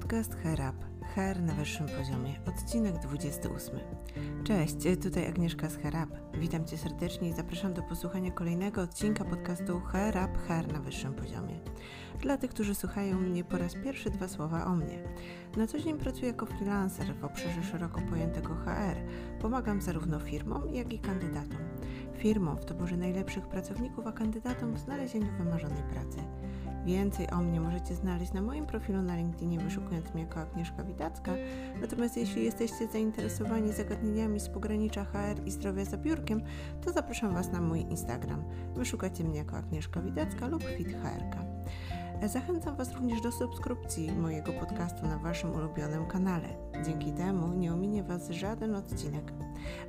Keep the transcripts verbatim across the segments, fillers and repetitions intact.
Podcast Hair Up. Hair na wyższym poziomie. Odcinek dwudziesty ósmy. Cześć, tutaj Agnieszka z Hair Up. Witam Cię serdecznie i zapraszam do posłuchania kolejnego odcinka podcastu Hair Up, Hair na wyższym poziomie. Dla tych, którzy słuchają mnie po raz pierwszy, dwa słowa o mnie. Na co dzień pracuję jako freelancer w obszarze szeroko pojętego H R. Pomagam zarówno firmom, jak i kandydatom. Firmom w doborze najlepszych pracowników, a kandydatom w znalezieniu wymarzonej pracy. Więcej o mnie możecie znaleźć na moim profilu na LinkedInie, wyszukując mnie jako Agnieszka Widacka. Natomiast jeśli jesteście zainteresowani zagadnieniami z pogranicza H R i zdrowia za biurkiem, to zapraszam Was na mój Instagram. Wyszukacie mnie jako Agnieszka Widacka lub fit H R ka. Zachęcam Was również do subskrypcji mojego podcastu na Waszym ulubionym kanale. Dzięki temu nie ominie Was żaden odcinek.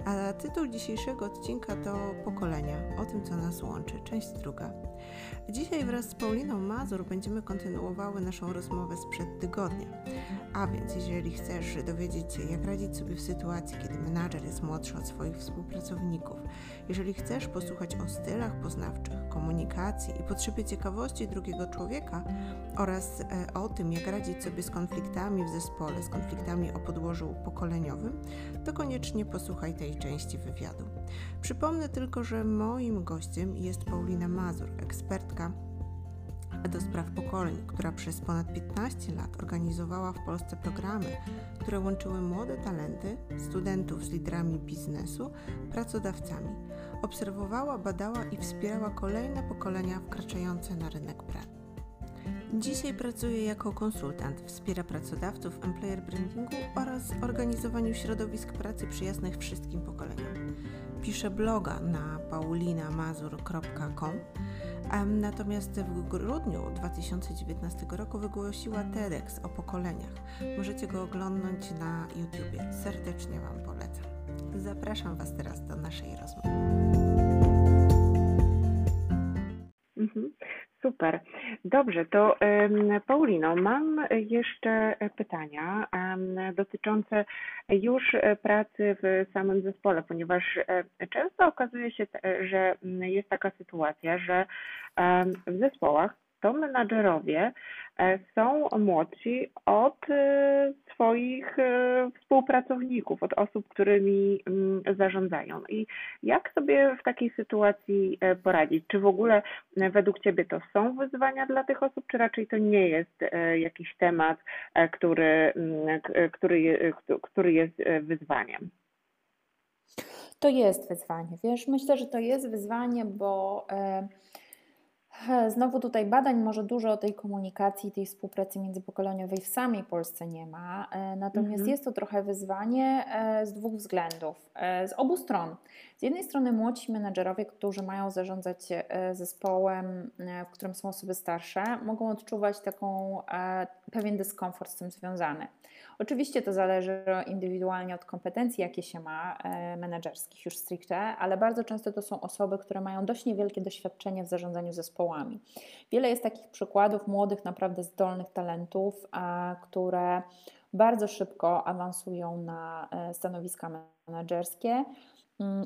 A tytuł dzisiejszego odcinka to Pokolenia, o tym co nas łączy, część druga. Dzisiaj wraz z Pauliną Mazur będziemy kontynuowały naszą rozmowę sprzed tygodnia. A więc jeżeli chcesz dowiedzieć się, jak radzić sobie w sytuacji, kiedy menadżer jest młodszy od swoich współpracowników, jeżeli chcesz posłuchać o stylach poznawczych, komunikacji i potrzebie ciekawości drugiego człowieka oraz o tym, jak radzić sobie z konfliktami w zespole, z konfliktami o podłożu pokoleniowym, to koniecznie posłuchaj tej części wywiadu. Przypomnę tylko, że moim gościem jest Paulina Mazur, ekspertka do spraw pokoleń, która przez ponad piętnaście lat organizowała w Polsce programy, które łączyły młode talenty, studentów z liderami biznesu, pracodawcami. Obserwowała, badała i wspierała kolejne pokolenia wkraczające na rynek pracy. Dzisiaj pracuje jako konsultant, wspiera pracodawców w employer brandingu oraz organizowaniu środowisk pracy przyjaznych wszystkim pokoleniom. Pisze bloga na paulina mazur kropka com, natomiast w grudniu dwa tysiące dziewiętnastego roku wygłosiła TEDx o pokoleniach. Możecie go oglądnąć na YouTubie. Serdecznie Wam polecam. Zapraszam Was teraz do naszej rozmowy. Mhm. Super. Dobrze, to Paulino, mam jeszcze pytania dotyczące już pracy w samym zespole, ponieważ często okazuje się, że jest taka sytuacja, że w zespołach to menadżerowie są młodsi od swoich współpracowników, od osób, którymi zarządzają. I jak sobie w takiej sytuacji poradzić? Czy w ogóle według Ciebie to są wyzwania dla tych osób, czy raczej to nie jest jakiś temat, który, który, który jest wyzwaniem? To jest wyzwanie, wiesz? Myślę, że to jest wyzwanie, bo... Znowu tutaj badań może dużo o tej komunikacji, tej współpracy międzypokoleniowej w samej Polsce nie ma, natomiast mhm. jest to trochę wyzwanie z dwóch względów, z obu stron. Z jednej strony młodsi menadżerowie, którzy mają zarządzać zespołem, w którym są osoby starsze, mogą odczuwać taką, pewien dyskomfort z tym związany. Oczywiście to zależy indywidualnie od kompetencji, jakie się ma menedżerskich już stricte, ale bardzo często to są osoby, które mają dość niewielkie doświadczenie w zarządzaniu zespołami. Wiele jest takich przykładów młodych, naprawdę zdolnych talentów, które bardzo szybko awansują na stanowiska menedżerskie,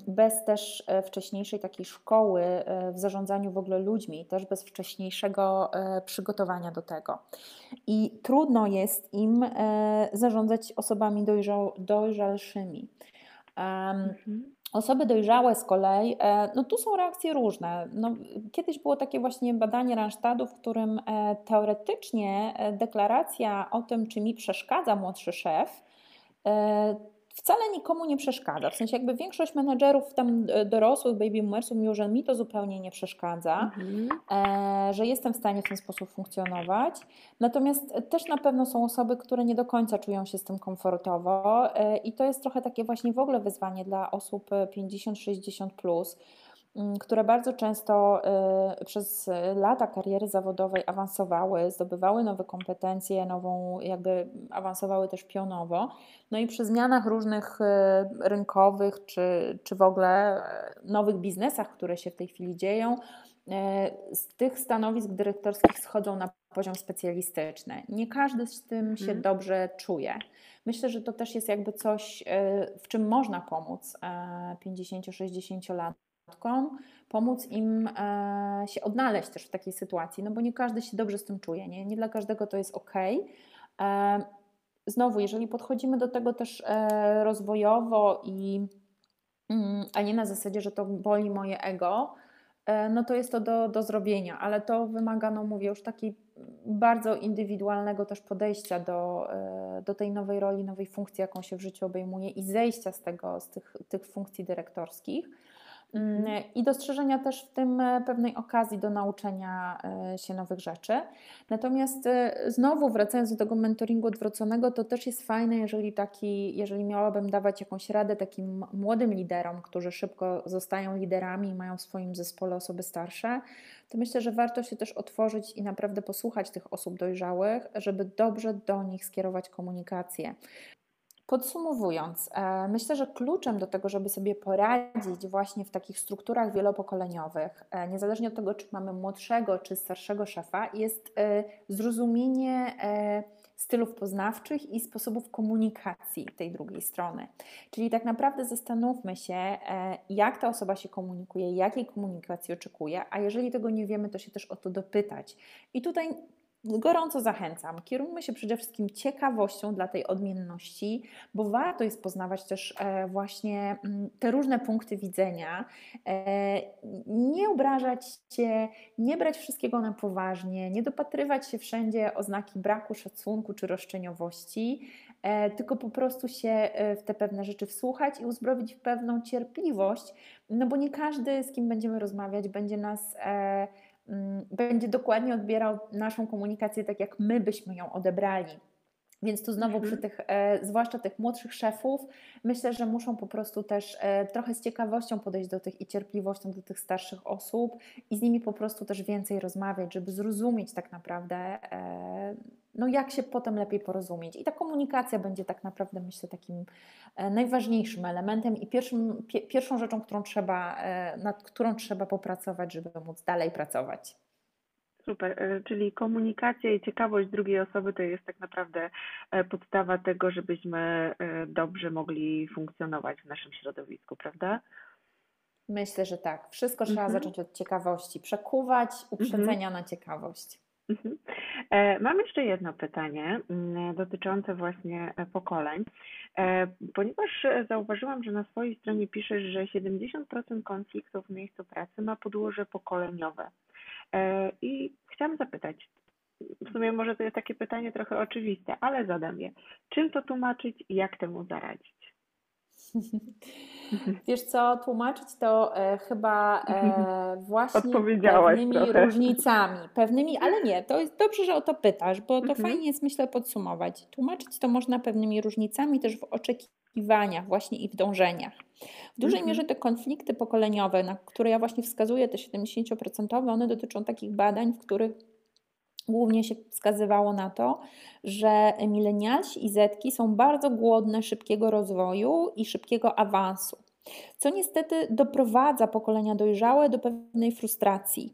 bez też wcześniejszej takiej szkoły w zarządzaniu w ogóle ludźmi, też bez wcześniejszego przygotowania do tego. I trudno jest im zarządzać osobami dojrzał, dojrzalszymi. Mhm. Osoby dojrzałe z kolei, no tu są reakcje różne. No, kiedyś było takie właśnie badanie Randstadu, w którym teoretycznie deklaracja o tym, czy mi przeszkadza młodszy szef, wcale nikomu nie przeszkadza. W sensie jakby większość menadżerów tam dorosłych, baby boomersów mówiło, że mi to zupełnie nie przeszkadza, mhm. e, że jestem w stanie w ten sposób funkcjonować. Natomiast też na pewno są osoby, które nie do końca czują się z tym komfortowo e, i to jest trochę takie właśnie w ogóle wyzwanie dla osób pięćdziesiąt sześćdziesiąt plus, które bardzo często y, przez lata kariery zawodowej awansowały, zdobywały nowe kompetencje, nową, jakby awansowały też pionowo. No i przy zmianach różnych y, rynkowych, czy, czy w ogóle nowych biznesach, które się w tej chwili dzieją, y, z tych stanowisk dyrektorskich schodzą na poziom specjalistyczny. Nie każdy z tym się hmm. dobrze czuje. Myślę, że to też jest jakby coś, y, w czym można pomóc y, pięćdziesięciu sześćdziesięciu lat. Pomóc im e, się odnaleźć też w takiej sytuacji, no bo nie każdy się dobrze z tym czuje, nie, nie dla każdego to jest okej, Znowu, jeżeli podchodzimy do tego też rozwojowo, i, a nie na zasadzie, że to boli moje ego, no to jest to do, do zrobienia, ale to wymaga, no mówię, już takiej bardzo indywidualnego też podejścia do, do tej nowej roli, nowej funkcji, jaką się w życiu obejmuje, i zejścia z, tego, z tych, tych funkcji dyrektorskich i dostrzeżenia też w tym pewnej okazji do nauczenia się nowych rzeczy. Natomiast znowu, wracając do tego mentoringu odwróconego, to też jest fajne, jeżeli, taki, jeżeli miałabym dawać jakąś radę takim młodym liderom, którzy szybko zostają liderami i mają w swoim zespole osoby starsze, to myślę, że warto się też otworzyć i naprawdę posłuchać tych osób dojrzałych, żeby dobrze do nich skierować komunikację. Podsumowując, myślę, że kluczem do tego, żeby sobie poradzić właśnie w takich strukturach wielopokoleniowych, niezależnie od tego, czy mamy młodszego czy starszego szefa, jest zrozumienie stylów poznawczych i sposobów komunikacji tej drugiej strony. Czyli tak naprawdę zastanówmy się, jak ta osoba się komunikuje, jakiej komunikacji oczekuje, a jeżeli tego nie wiemy, to się też o to dopytać. I tutaj gorąco zachęcam. Kierujmy się przede wszystkim ciekawością dla tej odmienności, bo warto jest poznawać też właśnie te różne punkty widzenia, nie obrażać się, nie brać wszystkiego na poważnie, nie dopatrywać się wszędzie oznaki braku szacunku czy roszczeniowości, tylko po prostu się w te pewne rzeczy wsłuchać i uzbroić w pewną cierpliwość, no bo nie każdy, z kim będziemy rozmawiać, będzie nas... będzie dokładnie odbierał naszą komunikację tak, jak my byśmy ją odebrali. Więc tu znowu przy tych, zwłaszcza tych młodszych szefów, myślę, że muszą po prostu też trochę z ciekawością podejść do tych i cierpliwością do tych starszych osób i z nimi po prostu też więcej rozmawiać, żeby zrozumieć tak naprawdę, no jak się potem lepiej porozumieć. I ta komunikacja będzie tak naprawdę, myślę, takim najważniejszym elementem i pierwszym, pie, pierwszą rzeczą, którą trzeba, nad którą trzeba popracować, żeby móc dalej pracować. Super, czyli komunikacja i ciekawość drugiej osoby to jest tak naprawdę podstawa tego, żebyśmy dobrze mogli funkcjonować w naszym środowisku, prawda? Myślę, że tak. Wszystko trzeba mhm. zacząć od ciekawości, przekuwać uprzedzenia mhm. na ciekawość. Mhm. Mam jeszcze jedno pytanie dotyczące właśnie pokoleń, ponieważ zauważyłam, że na swojej stronie piszesz, że siedemdziesiąt procent konfliktów w miejscu pracy ma podłoże pokoleniowe. I chciałam zapytać, w sumie może to jest takie pytanie trochę oczywiste, ale zadam je. Czym to tłumaczyć i jak temu zaradzić? Wiesz co, tłumaczyć to e, chyba e, właśnie pewnymi trochę. różnicami, pewnymi, ale nie, to jest dobrze, że o to pytasz, bo to fajnie jest, myślę, podsumować. Tłumaczyć to można pewnymi różnicami też w oczekiwaniach właśnie i w dążeniach. W dużej mhm. mierze te konflikty pokoleniowe, na które ja właśnie wskazuję, te siedemdziesiąt procent, one dotyczą takich badań, w których głównie się wskazywało na to, że milenialsi i zetki są bardzo głodne szybkiego rozwoju i szybkiego awansu, co niestety doprowadza pokolenia dojrzałe do pewnej frustracji.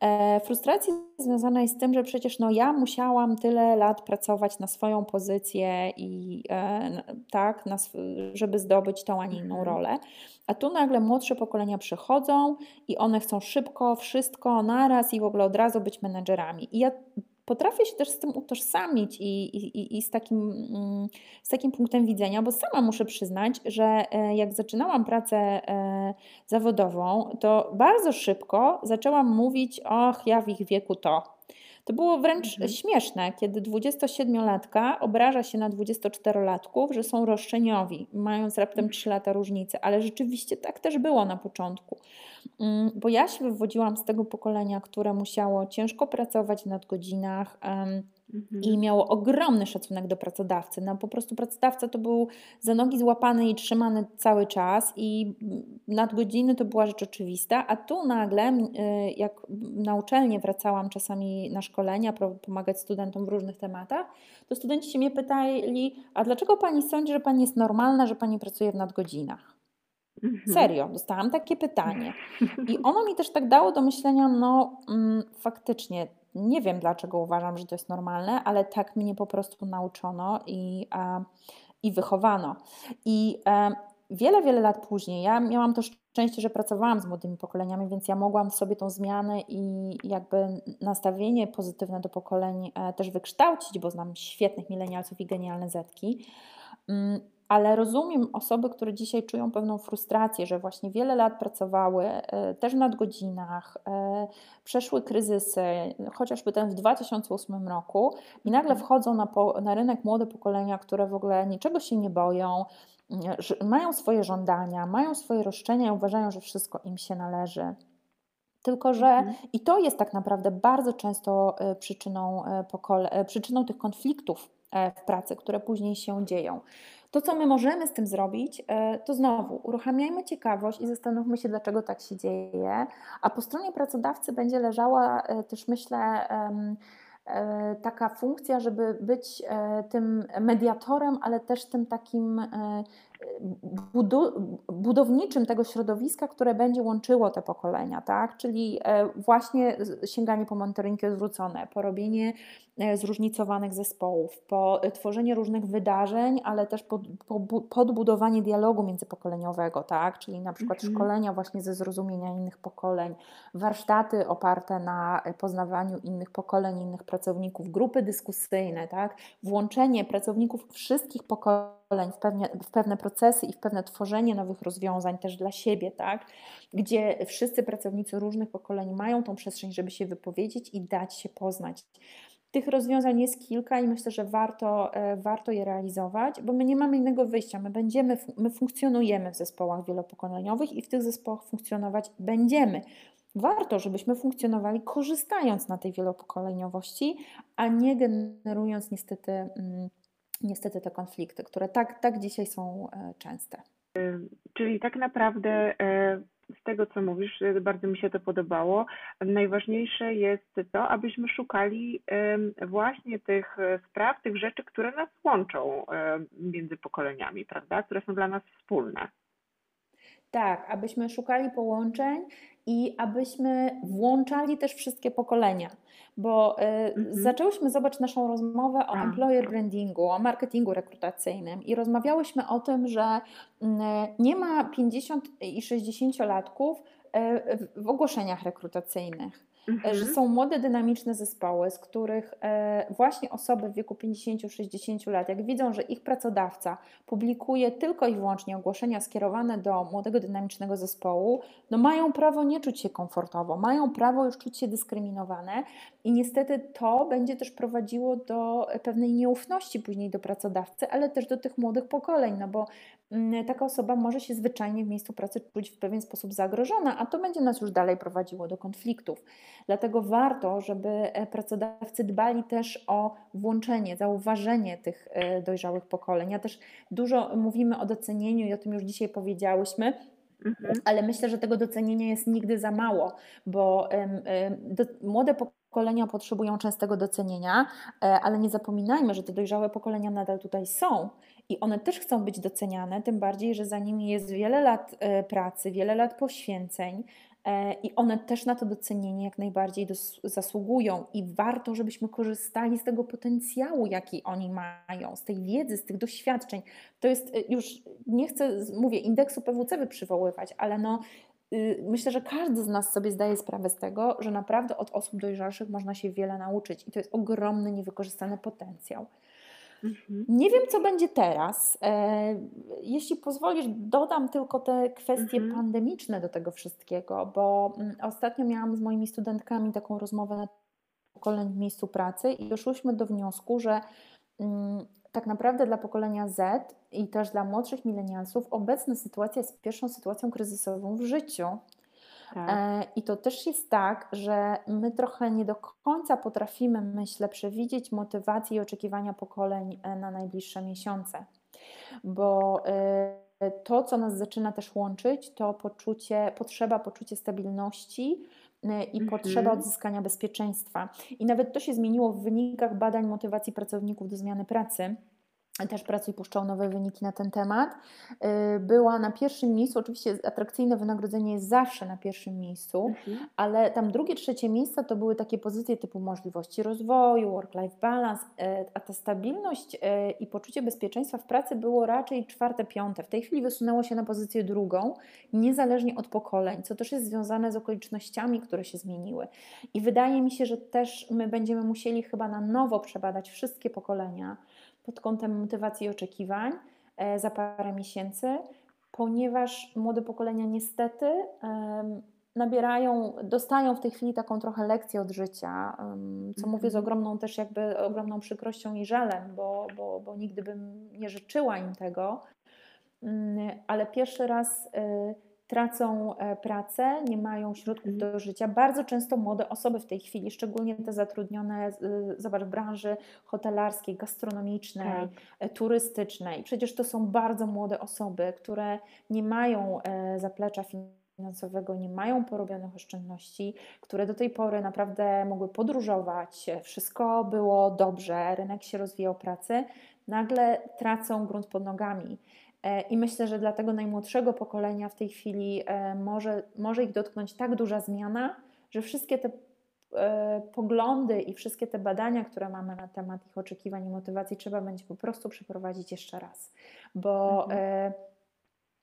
E, frustracja związana jest z tym, że przecież no ja musiałam tyle lat pracować na swoją pozycję i e, tak, na, żeby zdobyć tą, a nie inną rolę. A tu nagle młodsze pokolenia przychodzą i one chcą szybko, wszystko, naraz i w ogóle od razu być menedżerami. I ja potrafię się też z tym utożsamić i, i, i z, takim, z takim punktem widzenia, bo sama muszę przyznać, że jak zaczynałam pracę zawodową, to bardzo szybko zaczęłam mówić, och, ja w ich wieku to. To było wręcz mhm. śmieszne, kiedy dwudziestosiedmiolatka obraża się na dwudziestoczterolatków, że są roszczeniowi, mając raptem trzy lata różnicy, ale rzeczywiście tak też było na początku, bo ja się wywodziłam z tego pokolenia, które musiało ciężko pracować w nadgodzinach mhm. i miało ogromny szacunek do pracodawcy. No, po prostu pracodawca to był za nogi złapany i trzymany cały czas i nadgodziny to była rzecz oczywista, a tu nagle, jak na uczelnię wracałam czasami na szkolenia, pomagać studentom w różnych tematach, to studenci się mnie pytali, a dlaczego Pani sądzi, że Pani jest normalna, że Pani pracuje w nadgodzinach? Mhm. Serio, dostałam takie pytanie. I ono mi też tak dało do myślenia, no mm, faktycznie, nie wiem dlaczego uważam, że to jest normalne, ale tak mnie po prostu nauczono i, a, i wychowano. I a, wiele, wiele lat później, ja miałam to szczęście, że pracowałam z młodymi pokoleniami, więc ja mogłam sobie tą zmianę i jakby nastawienie pozytywne do pokoleń też wykształcić, bo znam świetnych milenialsów i genialne zetki, ale rozumiem osoby, które dzisiaj czują pewną frustrację, że właśnie wiele lat pracowały, też w nadgodzinach, przeszły kryzysy, chociażby ten w dwa tysiące ósmym roku i nagle wchodzą na, po, na rynek młode pokolenia, które w ogóle niczego się nie boją, mają swoje żądania, mają swoje roszczenia i uważają, że wszystko im się należy. Tylko że i to jest tak naprawdę bardzo często przyczyną, pokole, przyczyną tych konfliktów w pracy, które później się dzieją. To, co my możemy z tym zrobić, to znowu uruchamiajmy ciekawość i zastanówmy się, dlaczego tak się dzieje, a po stronie pracodawcy będzie leżała też, myślę, taka funkcja, żeby być tym mediatorem, ale też tym takim budowniczym tego środowiska, które będzie łączyło te pokolenia, tak? Czyli właśnie sięganie po mentoringi odwrócone, po robienie zróżnicowanych zespołów, po tworzenie różnych wydarzeń, ale też pod, po, podbudowanie dialogu międzypokoleniowego, tak? Czyli na przykład mm-hmm. szkolenia właśnie ze zrozumienia innych pokoleń, warsztaty oparte na poznawaniu innych pokoleń, innych pracowników, grupy dyskusyjne, tak? Włączenie pracowników wszystkich pokoleń W pewne, w pewne procesy i w pewne tworzenie nowych rozwiązań też dla siebie, tak? Gdzie wszyscy pracownicy różnych pokoleń mają tą przestrzeń, żeby się wypowiedzieć i dać się poznać. Tych rozwiązań jest kilka i myślę, że warto, warto je realizować, bo my nie mamy innego wyjścia. My będziemy, my funkcjonujemy w zespołach wielopokoleniowych i w tych zespołach funkcjonować będziemy. Warto, żebyśmy funkcjonowali korzystając na tej wielopokoleniowości, a nie generując niestety... Mm, Niestety te konflikty, które tak, tak dzisiaj są częste. Czyli tak naprawdę z tego, co mówisz, bardzo mi się to podobało. Najważniejsze jest to, abyśmy szukali właśnie tych spraw, tych rzeczy, które nas łączą między pokoleniami, prawda? Które są dla nas wspólne. Tak, abyśmy szukali połączeń i abyśmy włączali też wszystkie pokolenia, bo mhm. zaczęłyśmy, zobacz, naszą rozmowę o employer brandingu, o marketingu rekrutacyjnym i rozmawiałyśmy o tym, że nie ma pięćdziesiąt- i sześćdziesięciolatków w ogłoszeniach rekrutacyjnych. Mhm. Że są młode, dynamiczne zespoły, z których właśnie osoby w wieku pięćdziesiąt do sześćdziesięciu lat, jak widzą, że ich pracodawca publikuje tylko i wyłącznie ogłoszenia skierowane do młodego, dynamicznego zespołu, no mają prawo nie czuć się komfortowo, mają prawo już czuć się dyskryminowane i niestety to będzie też prowadziło do pewnej nieufności później do pracodawcy, ale też do tych młodych pokoleń, no bo taka osoba może się zwyczajnie w miejscu pracy czuć w pewien sposób zagrożona, a to będzie nas już dalej prowadziło do konfliktów. Dlatego warto, żeby pracodawcy dbali też o włączenie, zauważenie tych dojrzałych pokoleń. Ja też dużo mówimy o docenieniu i o tym już dzisiaj powiedziałyśmy, mhm. ale myślę, że tego docenienia jest nigdy za mało, bo do, młode pokolenia Pokolenia potrzebują częstego docenienia, ale nie zapominajmy, że te dojrzałe pokolenia nadal tutaj są i one też chcą być doceniane, tym bardziej, że za nimi jest wiele lat pracy, wiele lat poświęceń i one też na to docenienie jak najbardziej zasługują i warto, żebyśmy korzystali z tego potencjału, jaki oni mają, z tej wiedzy, z tych doświadczeń. To jest już, nie chcę, mówię, indeksu P W C przywoływać, ale no myślę, że każdy z nas sobie zdaje sprawę z tego, że naprawdę od osób dojrzalszych można się wiele nauczyć i to jest ogromny, niewykorzystany potencjał. Mhm. Nie wiem, co będzie teraz. Jeśli pozwolisz, dodam tylko te kwestie mhm. pandemiczne do tego wszystkiego, bo ostatnio miałam z moimi studentkami taką rozmowę na pokoleń w miejscu pracy i doszłyśmy do wniosku, że tak naprawdę dla pokolenia Z i też dla młodszych milenialsów obecna sytuacja jest pierwszą sytuacją kryzysową w życiu. Tak. I to też jest tak, że my trochę nie do końca potrafimy, myślę, przewidzieć motywację i oczekiwania pokoleń na najbliższe miesiące, bo to, co nas zaczyna też łączyć, to poczucie, potrzeba poczucie stabilności i potrzeba odzyskania bezpieczeństwa. I nawet to się zmieniło w wynikach badań motywacji pracowników do zmiany pracy, też pracuj puszczał nowe wyniki na ten temat, była na pierwszym miejscu. Oczywiście atrakcyjne wynagrodzenie jest zawsze na pierwszym miejscu, mhm. ale tam drugie, trzecie miejsca to były takie pozycje typu możliwości rozwoju, work-life balance, a ta stabilność i poczucie bezpieczeństwa w pracy było raczej czwarte, piąte. W tej chwili wysunęło się na pozycję drugą, niezależnie od pokoleń, co też jest związane z okolicznościami, które się zmieniły. I wydaje mi się, że też my będziemy musieli chyba na nowo przebadać wszystkie pokolenia pod kątem motywacji i oczekiwań e, za parę miesięcy, ponieważ młode pokolenia niestety e, nabierają, dostają w tej chwili taką trochę lekcję od życia, um, co mm-hmm. mówię z ogromną też jakby ogromną przykrością i żalem, bo, bo, bo nigdy bym nie życzyła im tego, um, ale pierwszy raz y, tracą pracę, nie mają środków do życia. Bardzo często młode osoby w tej chwili, szczególnie te zatrudnione, zobacz, w branży hotelarskiej, gastronomicznej, tak. turystycznej. Przecież to są bardzo młode osoby, które nie mają zaplecza finansowego, nie mają porobionych oszczędności, które do tej pory naprawdę mogły podróżować, wszystko było dobrze, rynek się rozwijał pracy, nagle tracą grunt pod nogami. I myślę, że dla tego najmłodszego pokolenia w tej chwili może, może ich dotknąć tak duża zmiana, że wszystkie te e, poglądy i wszystkie te badania, które mamy na temat ich oczekiwań i motywacji, trzeba będzie po prostu przeprowadzić jeszcze raz. Bo mhm. e,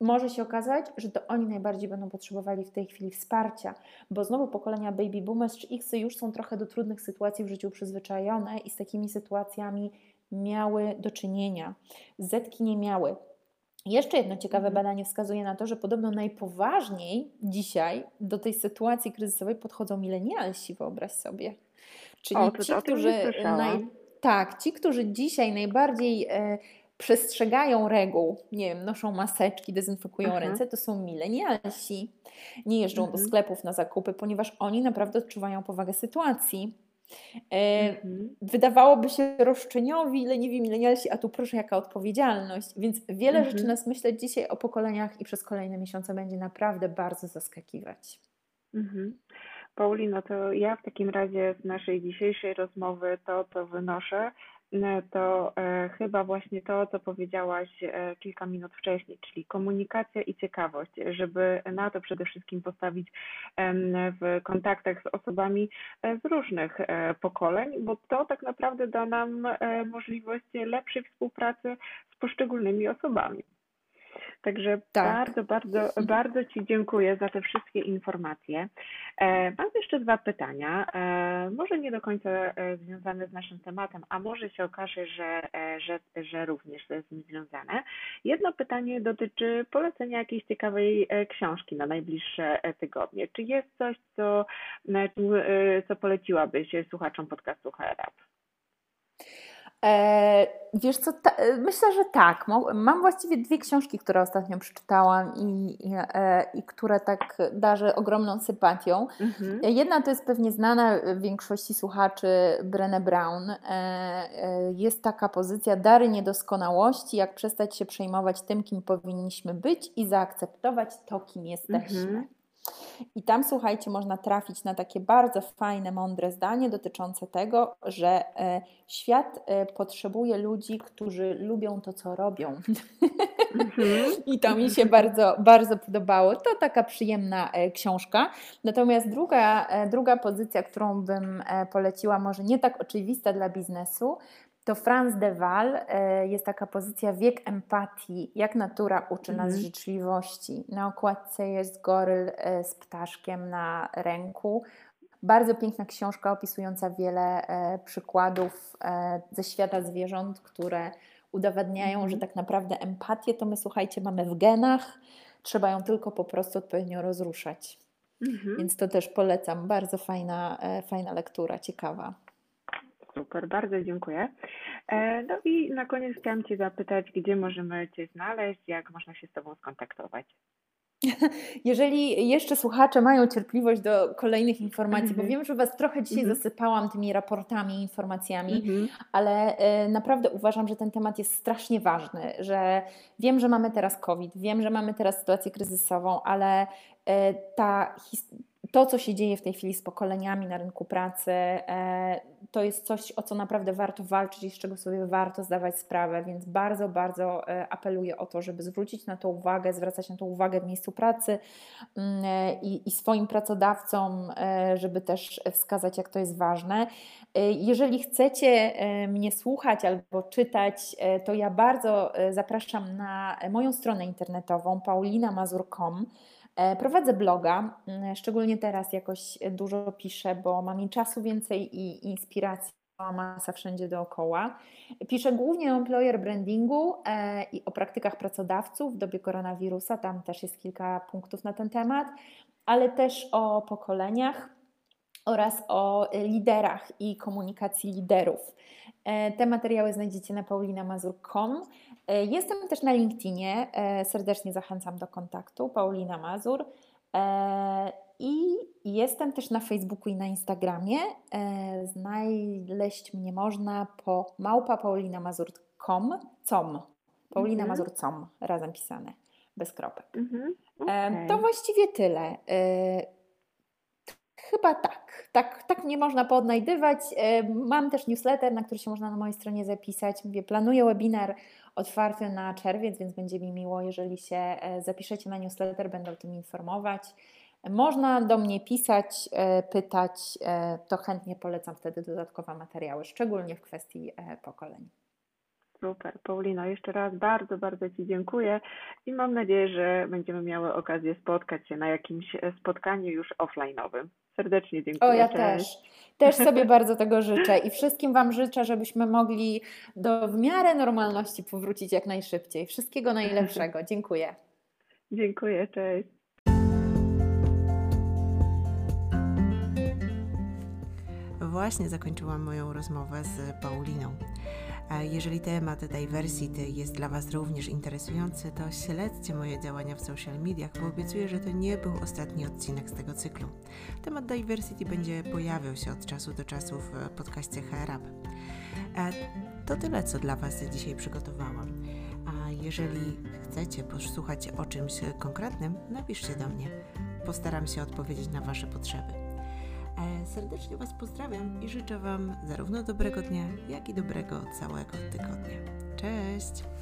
może się okazać, że to oni najbardziej będą potrzebowali w tej chwili wsparcia, bo znowu pokolenia baby boomers czy iksy już są trochę do trudnych sytuacji w życiu przyzwyczajone i z takimi sytuacjami miały do czynienia. Zetki nie miały. Jeszcze jedno ciekawe badanie wskazuje na to, że podobno najpoważniej dzisiaj do tej sytuacji kryzysowej podchodzą milenialsi, wyobraź sobie. Czyli o, ci, którzy naj... tak, ci, którzy dzisiaj najbardziej e, przestrzegają reguł, nie wiem, noszą maseczki, dezynfekują Aha. ręce, to są milenialsi. Nie jeżdżą mhm. do sklepów na zakupy, ponieważ oni naprawdę odczuwają powagę sytuacji. Mhm. Wydawałoby się roszczeniowi, leniwi milenialsi, a tu proszę, jaka odpowiedzialność. Więc wiele mhm. rzeczy nas, myślę, dzisiaj o pokoleniach i przez kolejne miesiące będzie naprawdę bardzo zaskakiwać. Mhm. Paulino, to ja w takim razie z naszej dzisiejszej rozmowy to, co wynoszę, to e, chyba właśnie to, co powiedziałaś e, kilka minut wcześniej, czyli komunikacja i ciekawość, żeby na to przede wszystkim postawić e, w kontaktach z osobami e, z różnych e, pokoleń, bo to tak naprawdę da nam e, możliwość lepszej współpracy z poszczególnymi osobami. Także tak. bardzo, bardzo, bardzo Ci dziękuję za te wszystkie informacje. Mam jeszcze dwa pytania, może nie do końca związane z naszym tematem, a może się okaże, że, że, że również to jest związane. Jedno pytanie dotyczy polecenia jakiejś ciekawej książki na najbliższe tygodnie. Czy jest coś, co, co poleciłabyś słuchaczom podcastu H R Up? Wiesz co, ta, myślę, że tak. Mam właściwie dwie książki, które ostatnio przeczytałam i, i, i które tak darzę ogromną sympatią. Mhm. Jedna to jest pewnie znana w większości słuchaczy, Brené Brown. Jest taka pozycja Dary niedoskonałości, jak przestać się przejmować tym, kim powinniśmy być i zaakceptować to, kim jesteśmy. Mhm. I tam, słuchajcie, można trafić na takie bardzo fajne, mądre zdanie dotyczące tego, że e, świat e, potrzebuje ludzi, którzy lubią to, co robią. Mm-hmm. I to mi się bardzo, bardzo podobało. To taka przyjemna e, książka. Natomiast druga, e, druga pozycja, którą bym e, poleciła, może nie tak oczywista dla biznesu, to Franz de Waal, e, jest taka pozycja Wiek empatii, jak natura uczy mm. nas życzliwości. Na okładce jest goryl e, z ptaszkiem na ręku. Bardzo piękna książka opisująca wiele e, przykładów e, ze świata zwierząt, które udowadniają, mm. że tak naprawdę empatię to my, słuchajcie, mamy w genach. Trzeba ją tylko po prostu odpowiednio rozruszać. Mm-hmm. Więc to też polecam. Bardzo fajna, e, fajna lektura, ciekawa. Super, bardzo dziękuję. No i na koniec chciałam Cię zapytać, gdzie możemy Cię znaleźć, jak można się z Tobą skontaktować? Jeżeli jeszcze słuchacze mają cierpliwość do kolejnych informacji, mm-hmm. bo wiem, że Was trochę dzisiaj mm-hmm. zasypałam tymi raportami, informacjami, mm-hmm. ale y, naprawdę uważam, że ten temat jest strasznie ważny, że wiem, że mamy teraz COVID, wiem, że mamy teraz sytuację kryzysową, ale y, ta historia, to, co się dzieje w tej chwili z pokoleniami na rynku pracy, to jest coś, o co naprawdę warto walczyć i z czego sobie warto zdawać sprawę, więc bardzo, bardzo apeluję o to, żeby zwrócić na to uwagę, zwracać na to uwagę w miejscu pracy i, i swoim pracodawcom, żeby też wskazać, jak to jest ważne. Jeżeli chcecie mnie słuchać albo czytać, to ja bardzo zapraszam na moją stronę internetową paulina mazur kropka com. Prowadzę bloga, szczególnie teraz jakoś dużo piszę, bo mam i czasu więcej i inspiracji masa wszędzie dookoła. Piszę głównie o employer brandingu i o praktykach pracodawców w dobie koronawirusa, tam też jest kilka punktów na ten temat, ale też o pokoleniach oraz o liderach i komunikacji liderów. Te materiały znajdziecie na paulina mazur kropka com. Jestem też na LinkedInie, serdecznie zachęcam do kontaktu, Paulina Mazur. I jestem też na Facebooku i na Instagramie. Znaleźć mnie można po małpa paulinamazur kropka com, com, Paulina Mazur com, razem pisane, bez kropek. Mhm. Okay. To właściwie tyle. Chyba tak. tak. Tak mnie można poodnajdywać. Mam też newsletter, na który się można na mojej stronie zapisać. Mówię, planuję webinar otwarty na czerwiec, więc będzie mi miło, jeżeli się zapiszecie na newsletter, będę o tym informować. Można do mnie pisać, pytać, to chętnie polecam wtedy dodatkowe materiały, szczególnie w kwestii pokoleń. Super, Paulino, jeszcze raz bardzo, bardzo Ci dziękuję i mam nadzieję, że będziemy miały okazję spotkać się na jakimś spotkaniu już offline'owym. Serdecznie dziękuję. O, ja Cześć. też. Też sobie bardzo tego życzę i wszystkim Wam życzę, żebyśmy mogli do w miarę normalności powrócić jak najszybciej. Wszystkiego najlepszego. Dziękuję. Dziękuję, cześć. Właśnie zakończyłam moją rozmowę z Pauliną. Jeżeli temat diversity jest dla Was również interesujący, to śledźcie moje działania w social mediach, bo obiecuję, że to nie był ostatni odcinek z tego cyklu. Temat diversity będzie pojawiał się od czasu do czasu w podcaście H R Hub. To tyle, co dla Was dzisiaj przygotowałam. A jeżeli chcecie posłuchać o czymś konkretnym, napiszcie do mnie. Postaram się odpowiedzieć na Wasze potrzeby. Serdecznie Was pozdrawiam i życzę Wam zarówno dobrego dnia, jak i dobrego całego tygodnia. Cześć!